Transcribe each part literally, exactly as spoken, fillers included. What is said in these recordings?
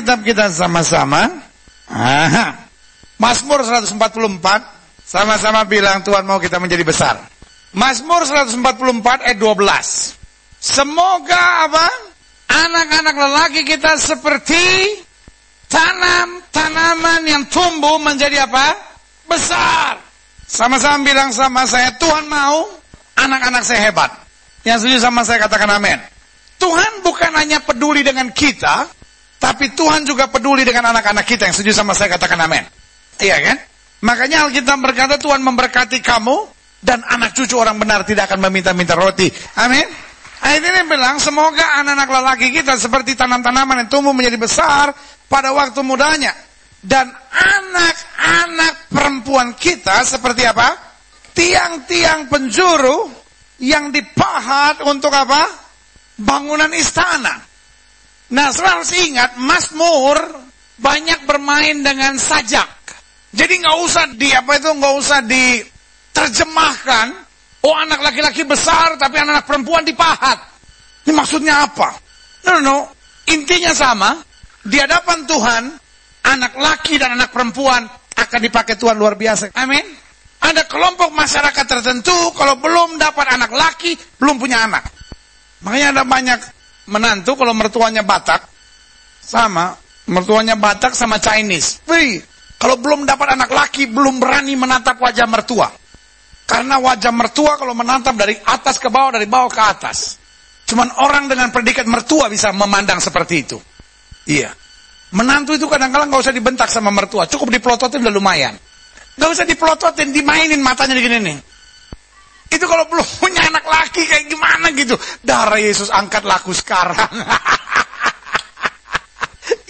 Alkitab kita sama-sama. Mazmur seratus empat puluh empat, sama-sama bilang Tuhan mau kita menjadi besar. Mazmur seratus empat puluh empat ayat dua belas. Semoga apa? Anak-anak lelaki kita seperti tanam-tanaman yang tumbuh menjadi apa? Besar. Sama-sama bilang sama saya, Tuhan mau anak-anak saya hebat. Yang setuju sama saya katakan amin. Tuhan bukan hanya peduli dengan kita, tapi Tuhan juga peduli dengan anak-anak kita. Yang setuju sama saya katakan amin. Iya kan? Makanya Alkitab berkata Tuhan memberkati kamu dan anak cucu orang benar tidak akan meminta-minta roti. Amin. Ayat ini bilang, semoga anak-anak lelaki kita seperti tanam-tanaman yang tumbuh menjadi besar pada waktu mudanya. Dan anak-anak perempuan kita seperti apa? Tiang-tiang penjuru yang dipahat untuk apa? Bangunan istana. Nah, selalu ingat, Mazmur banyak bermain dengan sajak. Jadi gak usah di, apa itu, gak usah diterjemahkan. Oh, anak laki-laki besar, tapi anak perempuan dipahat. Ini maksudnya apa? No, no, no. Intinya sama. Di hadapan Tuhan, anak laki dan anak perempuan akan dipakai Tuhan luar biasa. Amin. Ada kelompok masyarakat tertentu, kalau belum dapat anak laki, belum punya anak. Makanya ada banyak menantu, kalau mertuanya Batak, sama. Mertuanya Batak sama Chinese. Wih, kalau belum dapat anak laki, belum berani menatap wajah mertua. Karena wajah mertua kalau menatap dari atas ke bawah, dari bawah ke atas. Cuman orang dengan predikat mertua bisa memandang seperti itu. Iya. Menantu itu kadang-kadang gak usah dibentak sama mertua. Cukup dipelototin udah lumayan. Gak usah dipelototin, dimainin matanya begini nih. Itu kalau belum punya anak laki kayak gimana gitu. Darah Yesus angkat laku sekarang.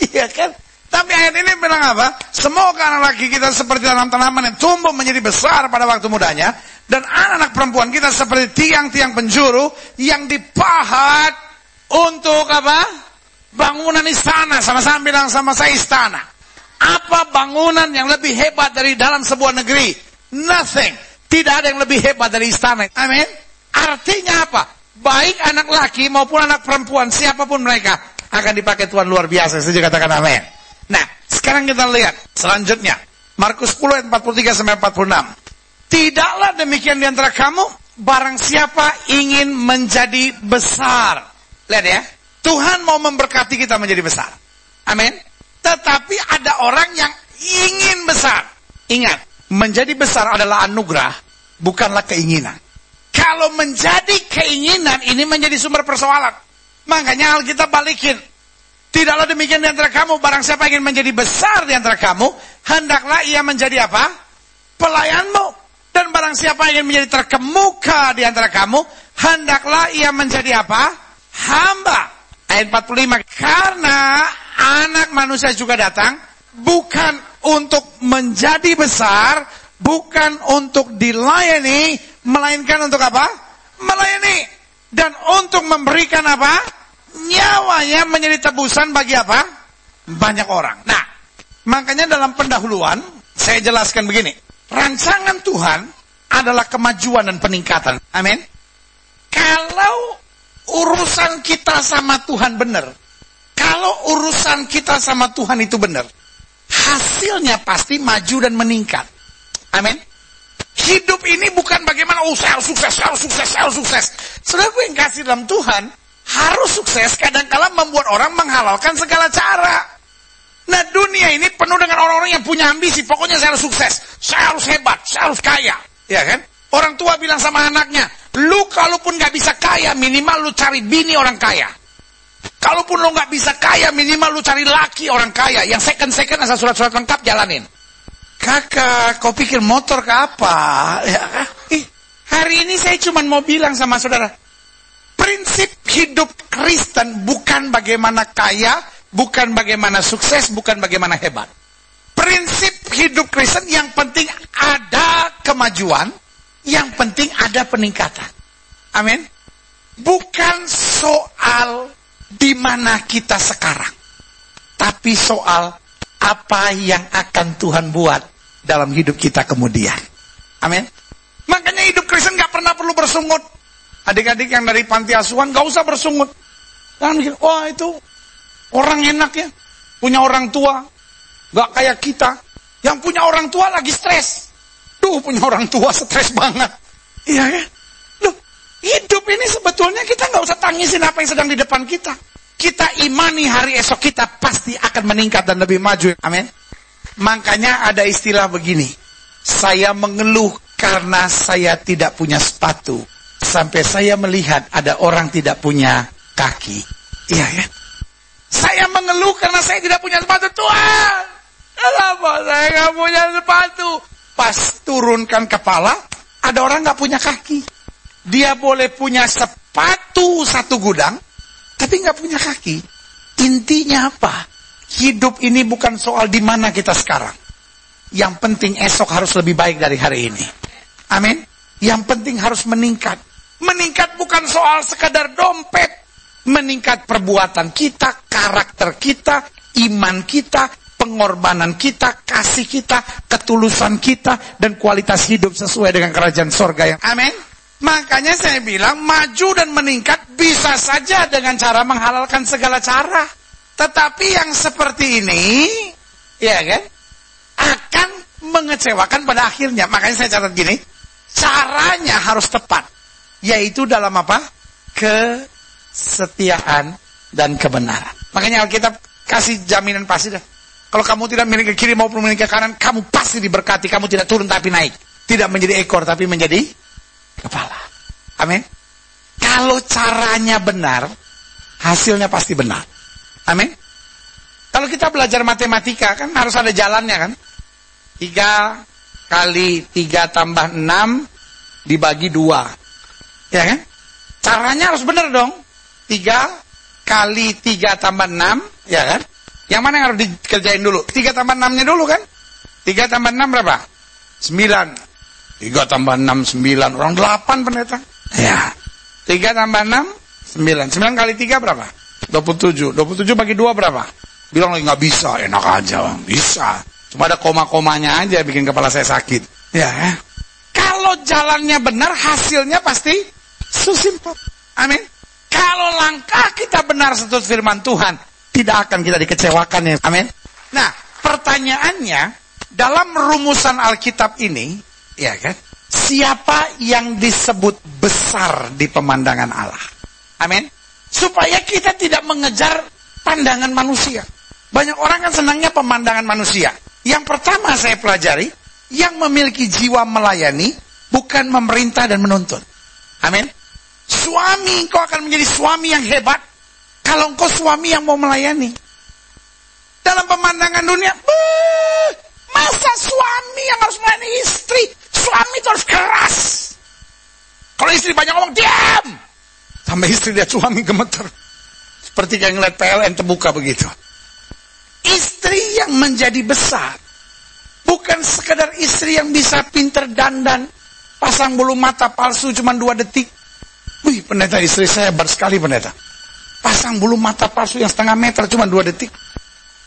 Iya kan? Tapi ayat ini bilang apa? Semoga anak laki kita seperti tanam-tanaman yang tumbuh menjadi besar pada waktu mudanya. Dan anak-anak perempuan kita seperti tiang-tiang penjuru yang dipahat untuk apa? Bangunan istana. Sama-sama bilang sama saya istana. Apa bangunan yang lebih hebat dari dalam sebuah negeri? Nothing. Tidak ada yang lebih hebat dari istana. Amin. Artinya apa? Baik anak laki maupun anak perempuan, siapapun mereka akan dipakai Tuhan luar biasa. Saya katakan amin. Nah, sekarang kita lihat selanjutnya. Markus sepuluh ayat empat puluh tiga sampai empat puluh enam. Tidaklah demikian di antara kamu, barang siapa ingin menjadi besar. Lihat ya, Tuhan mau memberkati kita menjadi besar. Amin. Tetapi ada orang yang ingin besar. Ingat, menjadi besar adalah anugerah, bukanlah keinginan. Kalau menjadi keinginan, ini menjadi sumber persoalan. Makanya Alkitab balikin. Tidaklah demikian di antara kamu, barang siapa ingin menjadi besar di antara kamu, hendaklah ia menjadi apa? Pelayanmu. Dan barang siapa ingin menjadi terkemuka di antara kamu, hendaklah ia menjadi apa? Hamba. Ayat empat puluh lima. Karena anak manusia juga datang, bukan untuk menjadi besar, bukan untuk dilayani, melainkan untuk apa? Melayani. Dan untuk memberikan apa? Nyawanya menjadi tebusan bagi apa? Banyak orang. Nah, makanya dalam pendahuluan saya jelaskan begini. Rancangan Tuhan adalah kemajuan dan peningkatan. Amin. Kalau urusan kita sama Tuhan benar, kalau urusan kita sama Tuhan itu benar, hasilnya pasti maju dan meningkat. Amin. Hidup ini bukan bagaimana oh saya harus sukses, saya harus sukses, saya harus sukses. Saudara, gue yang kasih dalam Tuhan harus sukses, kadang-kala membuat orang menghalalkan segala cara. Nah, dunia ini penuh dengan orang-orang yang punya ambisi. Pokoknya saya harus sukses, saya harus hebat, saya harus kaya. Ya kan? Orang tua bilang sama anaknya, lu kalaupun gak bisa kaya, minimal lu cari bini orang kaya. Kalaupun lu gak bisa kaya, minimal lu cari laki orang kaya. Yang second-second asal surat-surat lengkap jalanin. Kakak, kau pikir motor ke apa? Ya, eh, hari ini saya cuma mau bilang sama saudara, prinsip hidup Kristen bukan bagaimana kaya, bukan bagaimana sukses, bukan bagaimana hebat. Prinsip hidup Kristen yang penting ada kemajuan, yang penting ada peningkatan. Amin. Bukan soal di mana kita sekarang, tapi soal apa yang akan Tuhan buat dalam hidup kita kemudian. Amin. Makanya hidup Kristen gak pernah perlu bersungut. Adik-adik yang dari panti asuhan gak usah bersungut. Jangan mikir, wah itu orang enak ya. punya orang tua, gak kayak kita. Yang punya orang tua lagi stres. Duh, punya orang tua stres banget. Iya kan? Duh, hidup ini sebetulnya kita gak usah tangisin apa yang sedang di depan kita. Kita imani hari esok kita pasti akan meningkat dan lebih maju. Amin. Makanya ada istilah begini. Saya mengeluh karena saya tidak punya sepatu. Sampai saya melihat ada orang tidak punya kaki. Iya ya. Saya mengeluh karena saya tidak punya sepatu. Tuhan, kenapa saya gak punya sepatu? Pas turunkan kepala, ada orang gak punya kaki. Dia boleh punya sepatu satu gudang, tapi gak punya kaki. Intinya apa? Hidup ini bukan soal di mana kita sekarang. Yang penting esok harus lebih baik dari hari ini. Amin. Yang penting harus meningkat. Meningkat bukan soal sekadar dompet. Meningkat perbuatan kita, karakter kita, iman kita, pengorbanan kita, kasih kita, ketulusan kita, dan kualitas hidup sesuai dengan kerajaan sorga yang... Amin. Makanya saya bilang maju dan meningkat bisa saja dengan cara menghalalkan segala cara. Tetapi yang seperti ini, ya kan, akan mengecewakan pada akhirnya. Makanya saya catat gini, caranya harus tepat, yaitu dalam apa? Kesetiaan dan kebenaran. Makanya Alkitab kasih jaminan pasti dah. Kalau kamu tidak miring ke kiri maupun miring ke kanan, kamu pasti diberkati. Kamu tidak turun tapi naik, tidak menjadi ekor tapi menjadi kepala. Amin. Kalau caranya benar, hasilnya pasti benar. Amin. Kalau kita belajar matematika kan harus ada jalannya kan. Tiga kali tiga tambah enam dibagi dua. Ya kan? Caranya harus benar dong. Tiga kali tiga tambah enam. Ya kan? Yang mana yang harus dikerjain dulu? Tiga tambah enam nya dulu kan. Tiga tambah enam berapa? sembilan. Tiga tambah enam, sembilan. Orang delapan pendeta. Ya. Tiga tambah enam, sembilan. Sembilan kali tiga berapa? dua puluh tujuh. dua puluh tujuh bagi dua berapa? Bilang lagi gak bisa. Enak aja bang, bisa. Cuma ada koma-komanya aja bikin kepala saya sakit. Ya. Kalau jalannya benar, hasilnya pasti so simple. Amin. Kalau langkah kita benar seturut firman Tuhan, tidak akan kita dikecewakan ya. Amin. Nah, pertanyaannya, dalam rumusan Alkitab ini, ya kan? Siapa yang disebut besar di pemandangan Allah? Amin. Supaya kita tidak mengejar pandangan manusia. Banyak orang kan senangnya pemandangan manusia. Yang pertama saya pelajari, yang memiliki jiwa melayani, bukan memerintah dan menuntut. Amin. Suami, engkau akan menjadi suami yang hebat kalau engkau suami yang mau melayani. Dalam pemandangan dunia, buh, masa suami yang harus melayani istri? Suami itu harus keras. Kalau istri banyak ngomong, diam. Sampai istri lihat suami gemeter. Seperti yang ngeliat P L N terbuka begitu. Istri yang menjadi besar. Bukan sekedar istri yang bisa pinter dandan. Pasang bulu mata palsu cuma dua detik. Wih pendeta, istri saya hebat sekali pendeta. Pasang bulu mata palsu yang setengah meter cuma dua detik.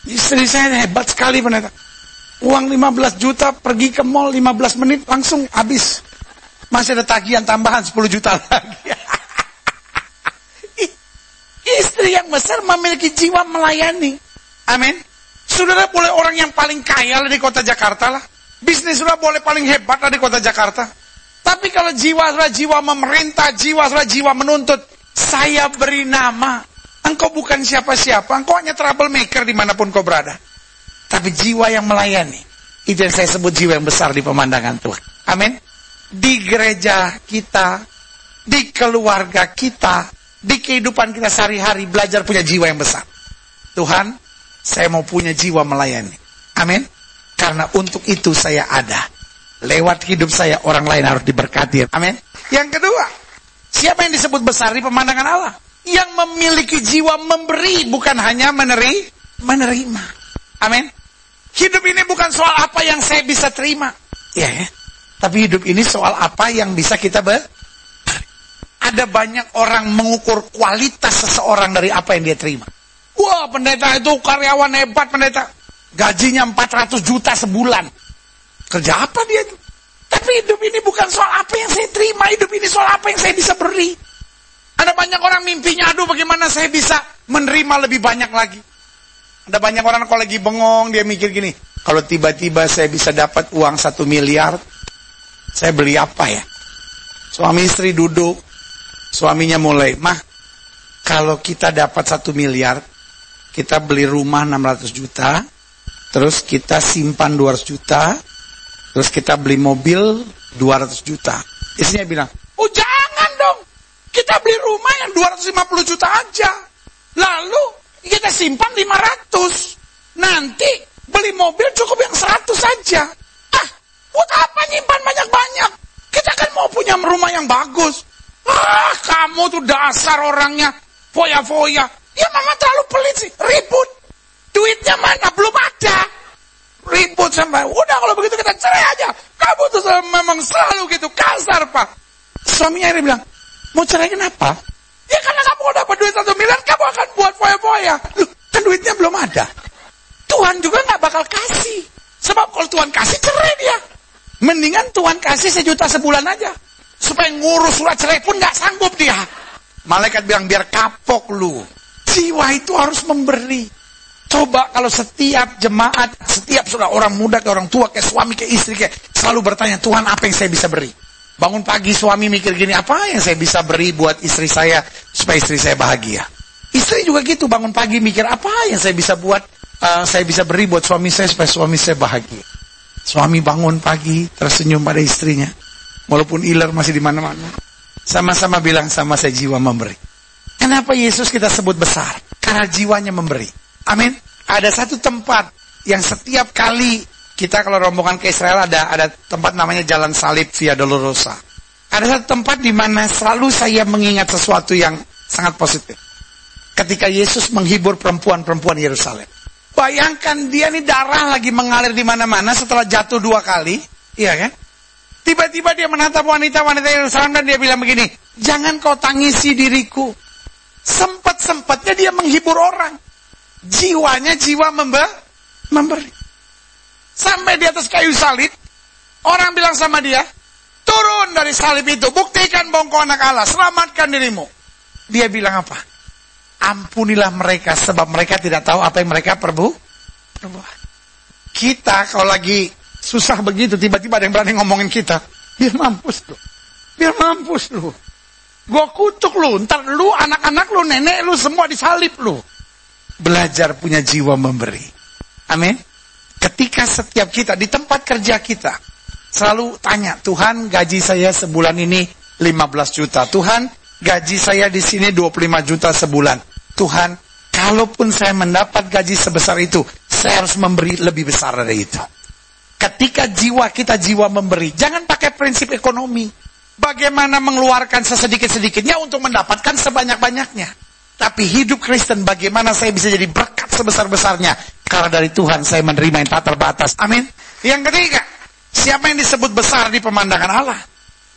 Istri saya hebat sekali pendeta. Uang lima belas juta, pergi ke mall lima belas menit, langsung habis. Masih ada tagihan tambahan sepuluh juta lagi. Istri yang besar memiliki jiwa melayani. Amin. Saudara boleh orang yang paling kaya di kota Jakarta lah. Bisnis saudara boleh paling hebat lah di kota Jakarta. Tapi kalau jiwa saudara jiwa memerintah, jiwa saudara jiwa menuntut, saya beri nama. Engkau bukan siapa-siapa, engkau hanya troublemaker dimanapun kau berada. Tapi jiwa yang melayani, itu yang saya sebut jiwa yang besar di pemandangan Tuhan. Amin. Di gereja kita, di keluarga kita, di kehidupan kita sehari-hari, belajar punya jiwa yang besar. Tuhan, saya mau punya jiwa melayani. Amin. Karena untuk itu saya ada. Lewat hidup saya, orang lain harus diberkati. Amin. Yang kedua, siapa yang disebut besar di pemandangan Allah? Yang memiliki jiwa memberi, bukan hanya meneri, menerima. Amin. Hidup ini bukan soal apa yang saya bisa terima. Ya, ya. Tapi hidup ini soal apa yang bisa kita ber. Ada banyak orang mengukur kualitas seseorang dari apa yang dia terima. Wah, pendeta itu karyawan hebat pendeta. Gajinya empat ratus juta sebulan. Kerja apa dia itu? Tapi hidup ini bukan soal apa yang saya terima. Hidup ini soal apa yang saya bisa beri. Ada banyak orang mimpinya, aduh bagaimana saya bisa menerima lebih banyak lagi. Ada banyak orang kalau lagi bengong, dia mikir gini, kalau tiba-tiba saya bisa dapat uang satu miliar, saya beli apa ya? Suami istri duduk, suaminya mulai, mah, kalau kita dapat satu miliar, kita beli rumah enam ratus juta, terus kita simpan dua ratus juta, terus kita beli mobil dua ratus juta. Istrinya bilang, oh jangan dong, kita beli rumah yang dua ratus lima puluh juta aja. Lalu kita simpan lima ratus. Nanti beli mobil cukup yang seratus aja. Ah, buat apa nyimpan banyak-banyak? Kita kan mau punya rumah yang bagus. Ah, kamu tuh dasar orangnya foya-foya. Ya mama terlalu pelit sih, ribut. Duitnya mana? Belum ada. Ribut sampai, udah kalau begitu kita cerai aja. Kamu tuh memang selalu gitu, kasar pak. Suaminya ini bilang, mau cerai kenapa? Ya karena kamu kalau dapat duit satu miliar, kamu akan buat foya-foya. Loh, kan duitnya belum ada. Tuhan juga gak bakal kasih. Sebab kalau Tuhan kasih, cerai dia. Mendingan Tuhan kasih sejuta sebulan aja. Supaya ngurus surat cerai pun gak sanggup dia. Malaikat bilang, biar kapok lu. Jiwa itu harus memberi. Coba kalau setiap jemaat, setiap saudara orang muda ke orang tua, ke suami, ke istri, ke selalu bertanya, Tuhan apa yang saya bisa beri? Bangun pagi suami mikir gini, apa yang saya bisa beri buat istri saya supaya istri saya bahagia? Istri juga gitu, bangun pagi mikir, apa yang saya bisa buat, uh, saya bisa beri buat suami saya supaya suami saya bahagia? Suami bangun pagi, tersenyum pada istrinya, walaupun iler masih di mana-mana. Sama-sama bilang, sama saya jiwa memberi. Kenapa Yesus kita sebut besar? Karena jiwanya memberi. Amin. Ada satu tempat yang setiap kali kita kalau rombongan ke Israel ada ada tempat namanya Jalan Salib Via Dolorosa. Ada satu tempat di mana selalu saya mengingat sesuatu yang sangat positif. Ketika Yesus menghibur perempuan-perempuan Yerusalem. Bayangkan dia nih darah lagi mengalir di mana-mana setelah jatuh dua kali, iya kan? Tiba-tiba dia menatap wanita-wanita Yerusalem dan dia bilang begini, "Jangan kau tangisi diriku." Sempat-sempatnya dia menghibur orang. Jiwanya jiwa member, memberi. Sampai di atas kayu salib, orang bilang sama dia, turun dari salib itu, buktikan bahwa engkau anak Allah, selamatkan dirimu. Dia bilang apa? Ampunilah mereka, sebab mereka tidak tahu apa yang mereka perbu. perbuat. Kita kalau lagi susah begitu, tiba-tiba ada yang berani ngomongin kita, biar mampus lu, biar mampus lu. Gua kutuk lu, ntar lu, anak-anak lu, nenek lu, semua disalib lu. Belajar punya jiwa memberi. Amin. Ketika setiap kita di tempat kerja kita selalu tanya, Tuhan gaji saya sebulan ini lima belas juta. Tuhan gaji saya di sini dua puluh lima juta sebulan. Tuhan, kalaupun saya mendapat gaji sebesar itu, saya harus memberi lebih besar dari itu. Ketika jiwa kita jiwa memberi, jangan pakai prinsip ekonomi. Bagaimana mengeluarkan sesedikit-sedikitnya untuk mendapatkan sebanyak-banyaknya. Tapi hidup Kristen, bagaimana saya bisa jadi berkat sebesar-besarnya? Karena dari Tuhan saya menerima yang tak terbatas. Amin. Yang ketiga, siapa yang disebut besar di pemandangan Allah?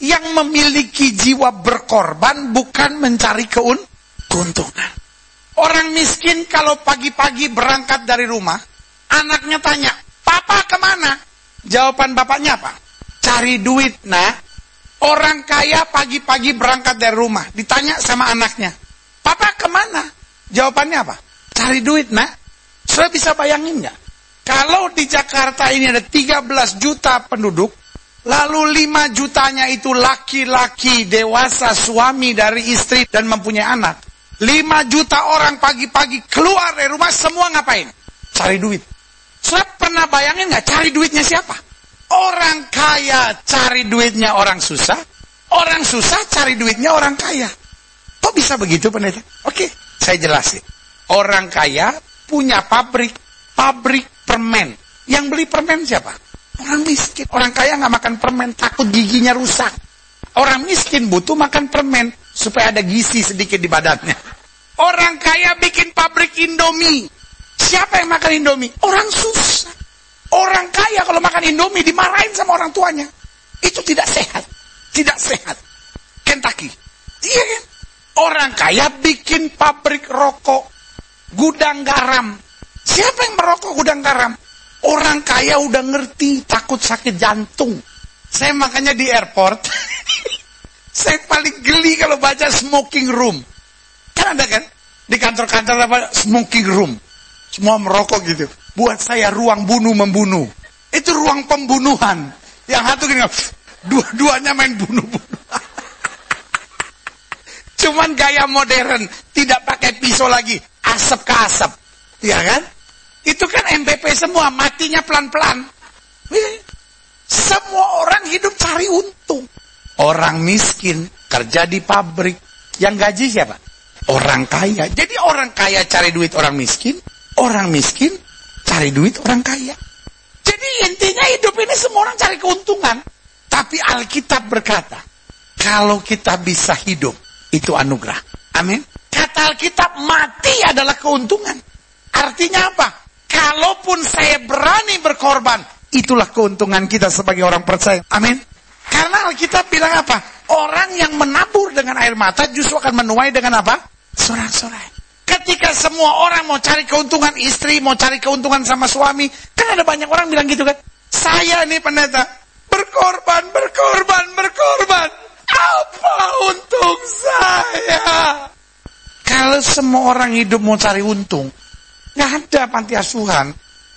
Yang memiliki jiwa berkorban bukan mencari keun, keuntungan. Orang miskin kalau pagi-pagi berangkat dari rumah, anaknya tanya, Papa kemana? Jawaban bapaknya apa? Cari duit, nah. Orang kaya pagi-pagi berangkat dari rumah, ditanya sama anaknya, Papa kemana? Jawabannya apa? Cari duit, nak. Sudah bisa bayangin nggak? Kalau di Jakarta ini ada tiga belas juta penduduk, lalu lima jutanya itu laki-laki, dewasa, suami dari istri, dan mempunyai anak. lima juta orang pagi-pagi keluar dari rumah, semua ngapain? Cari duit. Sudah pernah bayangin nggak cari duitnya siapa? Orang kaya cari duitnya orang susah, orang susah cari duitnya orang kaya. Kok bisa begitu pendeta? Oke, saya jelasin. Orang kaya punya pabrik, pabrik permen. Yang beli permen siapa? Orang miskin. Orang kaya gak makan permen, takut giginya rusak. Orang miskin butuh makan permen, supaya ada gizi sedikit di badannya. Orang kaya bikin pabrik Indomie. Siapa yang makan Indomie? Orang susah. Orang kaya kalau makan Indomie dimarahin sama orang tuanya. Itu tidak sehat. Tidak sehat. Kentucky. Iya kan? Orang kaya bikin pabrik rokok, gudang garam. Siapa yang merokok gudang garam? Orang kaya udah ngerti, takut sakit jantung. Saya makanya di airport, saya paling geli kalau baca smoking room. Kan ada kan? Di kantor-kantor apa? Smoking room. semua merokok gitu. Buat saya ruang bunuh-membunuh. Itu ruang pembunuhan. Yang satu gini, dua-duanya main bunuh-bunuh. Cuman gaya modern, tidak pakai pisau lagi, asap ke asap. Ya kan? Itu kan M P P semua, matinya pelan-pelan. Semua orang hidup cari untung. Orang miskin kerja di pabrik. Yang gaji siapa? Orang kaya. Jadi orang kaya cari duit orang miskin, orang miskin cari duit orang kaya. Jadi intinya hidup ini semua orang cari keuntungan. Tapi Alkitab berkata, kalau kita bisa hidup, itu anugerah. Amin. Kata Alkitab, mati adalah keuntungan. Artinya apa? Kalaupun saya berani berkorban, itulah keuntungan kita sebagai orang percaya. Amin. Karena Alkitab bilang apa? Orang yang menabur dengan air mata justru akan menuai dengan apa? Sorak-sorai. Ketika semua orang mau cari keuntungan, istri mau cari keuntungan sama suami, kan ada banyak orang bilang gitu kan, saya nih pendeta, berkorban, berkorban, berkorban, apa untung saya? Kalau semua orang hidup mau cari untung, gak ada panti asuhan,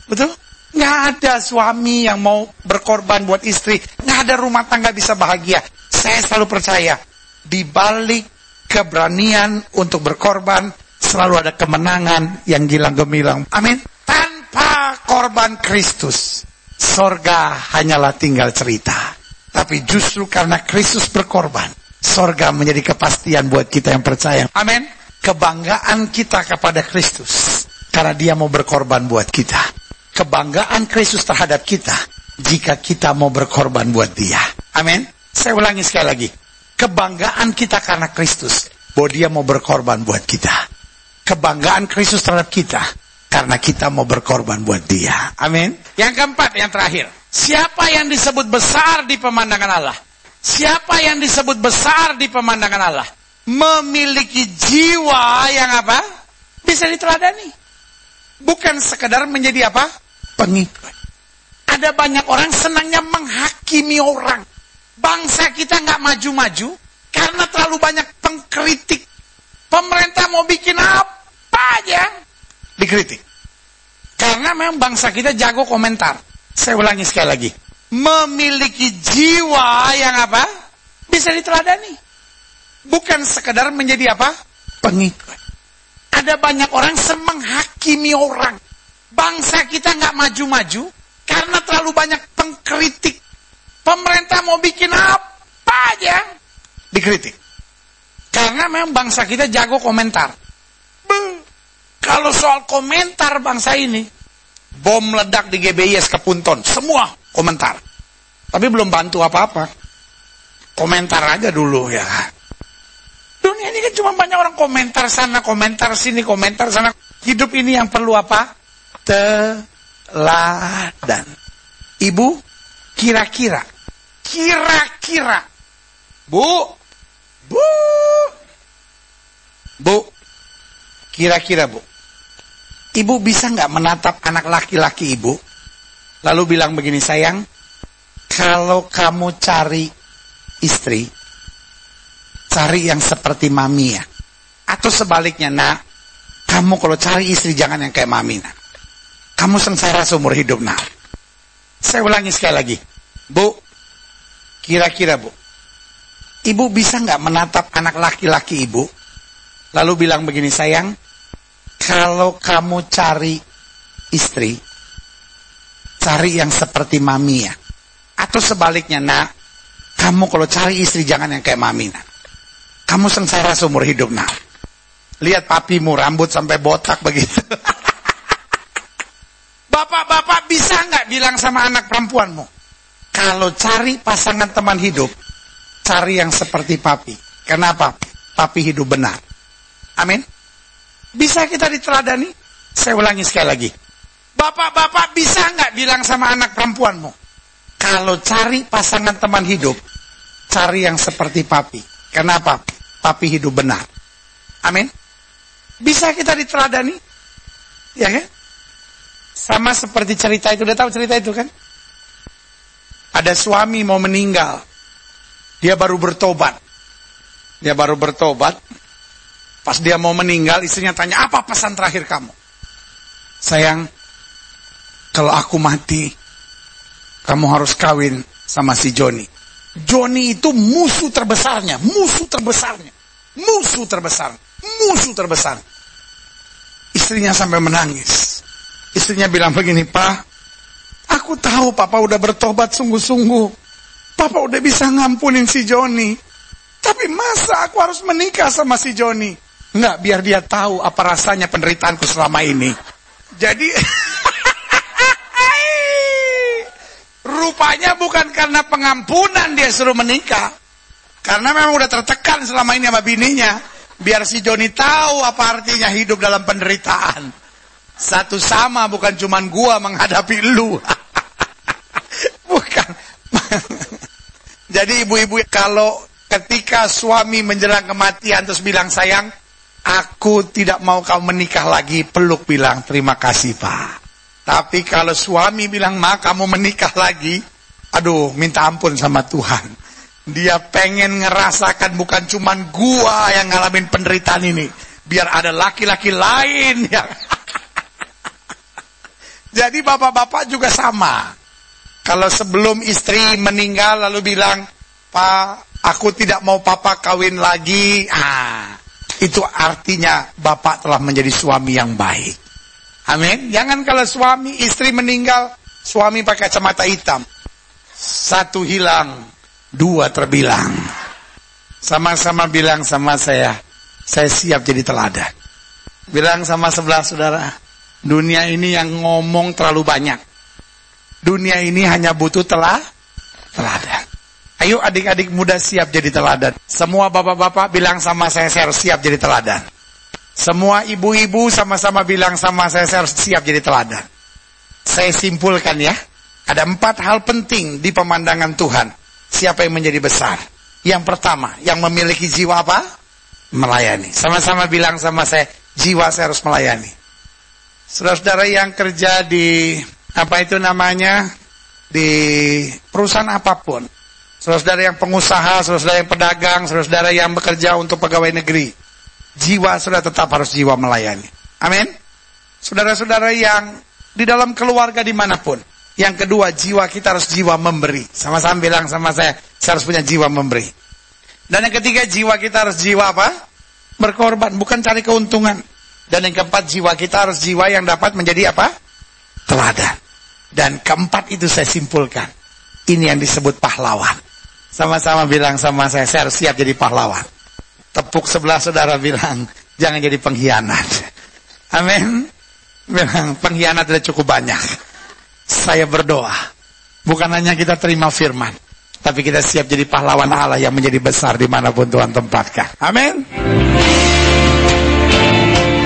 betul? Gak ada suami yang mau berkorban buat istri, gak ada rumah tangga bisa bahagia. Saya selalu percaya, di balik keberanian untuk berkorban, selalu ada kemenangan yang gilang gemilang. Amin. Tanpa korban Kristus, sorga hanyalah tinggal cerita. Tapi justru karena Kristus berkorban, sorga menjadi kepastian buat kita yang percaya. Amin. Kebanggaan kita kepada Kristus, karena dia mau berkorban buat kita. Kebanggaan Kristus terhadap kita, jika kita mau berkorban buat dia. Amin. Saya ulangi sekali lagi. Kebanggaan kita karena Kristus, bahwa dia mau berkorban buat kita. Kebanggaan Kristus terhadap kita, karena kita mau berkorban buat dia. Amin. Yang keempat, yang terakhir. Siapa yang disebut besar di pemandangan Allah? Siapa yang disebut besar di pemandangan Allah? Memiliki jiwa yang apa? Bisa diteladani. Bukan sekedar menjadi apa? Pengikut. Ada banyak orang senangnya menghakimi orang. Bangsa kita gak maju-maju, karena terlalu banyak pengkritik. Pemerintah mau bikin apa aja dikritik. Karena memang bangsa kita jago komentar. Saya ulangi sekali lagi. Memiliki jiwa yang apa? Bisa diteladani. Bukan sekedar menjadi apa? Pengikut. Ada banyak orang senang menghakimi orang. Bangsa kita gak maju-maju. Karena terlalu banyak pengkritik. Pemerintah mau bikin apa aja dikritik. Karena memang bangsa kita jago komentar. Beuh. Kalau soal komentar bangsa ini, bom ledak di G B I S Kepunton, semua komentar. Tapi belum bantu apa-apa. Komentar aja dulu ya. Dunia ini kan cuma banyak orang komentar sana, komentar sini, komentar sana. Hidup ini yang perlu apa? Teladan. Ibu, kira-kira. Kira-kira. Bu, Bu, bu, kira-kira bu, ibu bisa nggak menatap anak laki-laki ibu, lalu bilang begini, sayang, kalau kamu cari istri, cari yang seperti mami ya, atau sebaliknya nak, kamu kalau cari istri jangan yang kayak mami nak, kamu sengsara seumur hidup nak. Saya ulangi sekali lagi, bu, kira-kira bu. Ibu bisa nggak menatap anak laki-laki ibu, lalu bilang begini, sayang, kalau kamu cari istri, cari yang seperti mami ya, atau sebaliknya nak, kamu kalau cari istri jangan yang kayak mami nak, kamu sengsara seumur hidup nak. Lihat papimu rambut sampai botak begitu. Bapak-bapak bisa nggak bilang sama anak perempuanmu, kalau cari pasangan teman hidup, cari yang seperti papi. Kenapa? Papi hidup benar. Amin. Bisa kita diteladani? Saya ulangi sekali lagi. Bapak-bapak bisa nggak bilang sama anak perempuanmu, kalau cari pasangan teman hidup, cari yang seperti papi. Kenapa? Papi hidup benar. Amin. Bisa kita diteladani? Ya kan? Sama seperti cerita itu. Udah tahu cerita itu kan? Ada suami mau meninggal. Dia baru bertobat. Dia baru bertobat. Pas dia mau meninggal, istrinya tanya, apa pesan terakhir kamu? sayang, kalau aku mati, kamu harus kawin sama si Joni. Joni itu musuh terbesarnya, musuh terbesarnya, musuh terbesar, musuh terbesar. Istrinya sampai menangis. Istrinya bilang begini, "Pak, aku tahu Papa udah bertobat sungguh-sungguh. Papa udah bisa ngampunin si Joni. Tapi masa aku harus menikah sama si Joni? Enggak, biar dia tahu apa rasanya penderitaanku selama ini." Jadi rupanya bukan karena pengampunan dia suruh menikah, karena memang udah tertekan selama ini sama bininya. Biar si Joni tahu apa artinya hidup dalam penderitaan. Satu sama, bukan cuman gua menghadapi lu. Bukan. Jadi ibu-ibu, kalau ketika suami menjelang kematian terus bilang, "Sayang, aku tidak mau kau menikah lagi," peluk, bilang, "Terima kasih, Pak." Tapi kalau suami bilang, "Ma, kamu menikah lagi," aduh, minta ampun sama Tuhan. Dia pengen ngerasakan bukan cuman gua yang ngalamin penderitaan ini, biar ada laki-laki lain yang... Jadi bapak-bapak juga sama. Kalau sebelum istri meninggal lalu bilang, "Pak, aku tidak mau Papa kawin lagi," ah, itu artinya bapak telah menjadi suami yang baik. Amin. Jangan kalau suami istri meninggal, suami pakai kacamata hitam. Satu hilang, dua terbilang. Sama-sama bilang sama saya, "Saya siap jadi teladan." Bilang sama sebelah saudara, dunia ini yang ngomong terlalu banyak. Dunia ini hanya butuh telah teladan. Ayo adik-adik muda siap jadi teladan. Semua bapak-bapak bilang sama saya, "Saya harus siap jadi teladan." Semua ibu-ibu sama-sama bilang sama saya, "Saya harus siap jadi teladan." Saya simpulkan ya, ada empat hal penting di pemandangan Tuhan. Siapa yang menjadi besar? Yang pertama, yang memiliki jiwa apa? Melayani. Sama-sama bilang sama saya, "Jiwa saya harus melayani." Saudara-saudara yang kerja di, apa itu namanya, di perusahaan apapun. Saudara-saudara yang pengusaha, saudara-saudara yang pedagang, saudara-saudara yang bekerja untuk pegawai negeri. Jiwa saudara tetap harus jiwa melayani. Amin? Saudara-saudara yang di dalam keluarga dimanapun. Yang kedua, jiwa kita harus jiwa memberi. Sama-sama bilang sama saya, "Saya harus punya jiwa memberi." Dan yang ketiga, jiwa kita harus jiwa apa? Berkorban, bukan cari keuntungan. Dan yang keempat, jiwa kita harus jiwa yang dapat menjadi apa? Teladan. Dan keempat itu saya simpulkan. Ini yang disebut pahlawan. Sama-sama bilang sama saya, "Saya harus siap jadi pahlawan." Tepuk sebelah saudara, bilang, "Jangan jadi pengkhianat." Amin? Bilang, "Pengkhianat sudah cukup banyak." Saya berdoa, bukan hanya kita terima firman, tapi kita siap jadi pahlawan Allah yang menjadi besar dimanapun Tuhan tempatkan. Amin.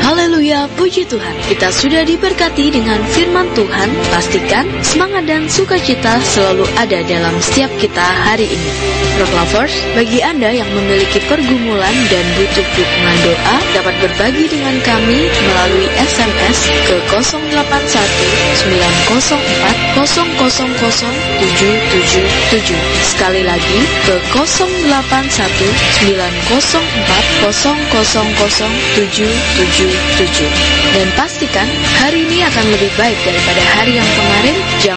Haleluya, puji Tuhan. Kita sudah diberkati dengan firman Tuhan. Pastikan semangat dan sukacita selalu ada dalam setiap kita hari ini. Rock Lovers, bagi Anda yang memiliki pergumulan dan butuh dukungan doa, dapat berbagi dengan kami melalui S M S ke nol delapan satu sembilan nol empat nol nol nol tujuh tujuh tujuh. Sekali lagi ke nol delapan satu sembilan nol empat nol nol nol tujuh tujuh tujuh. Dan pastikan hari ini akan lebih baik daripada hari yang kemarin.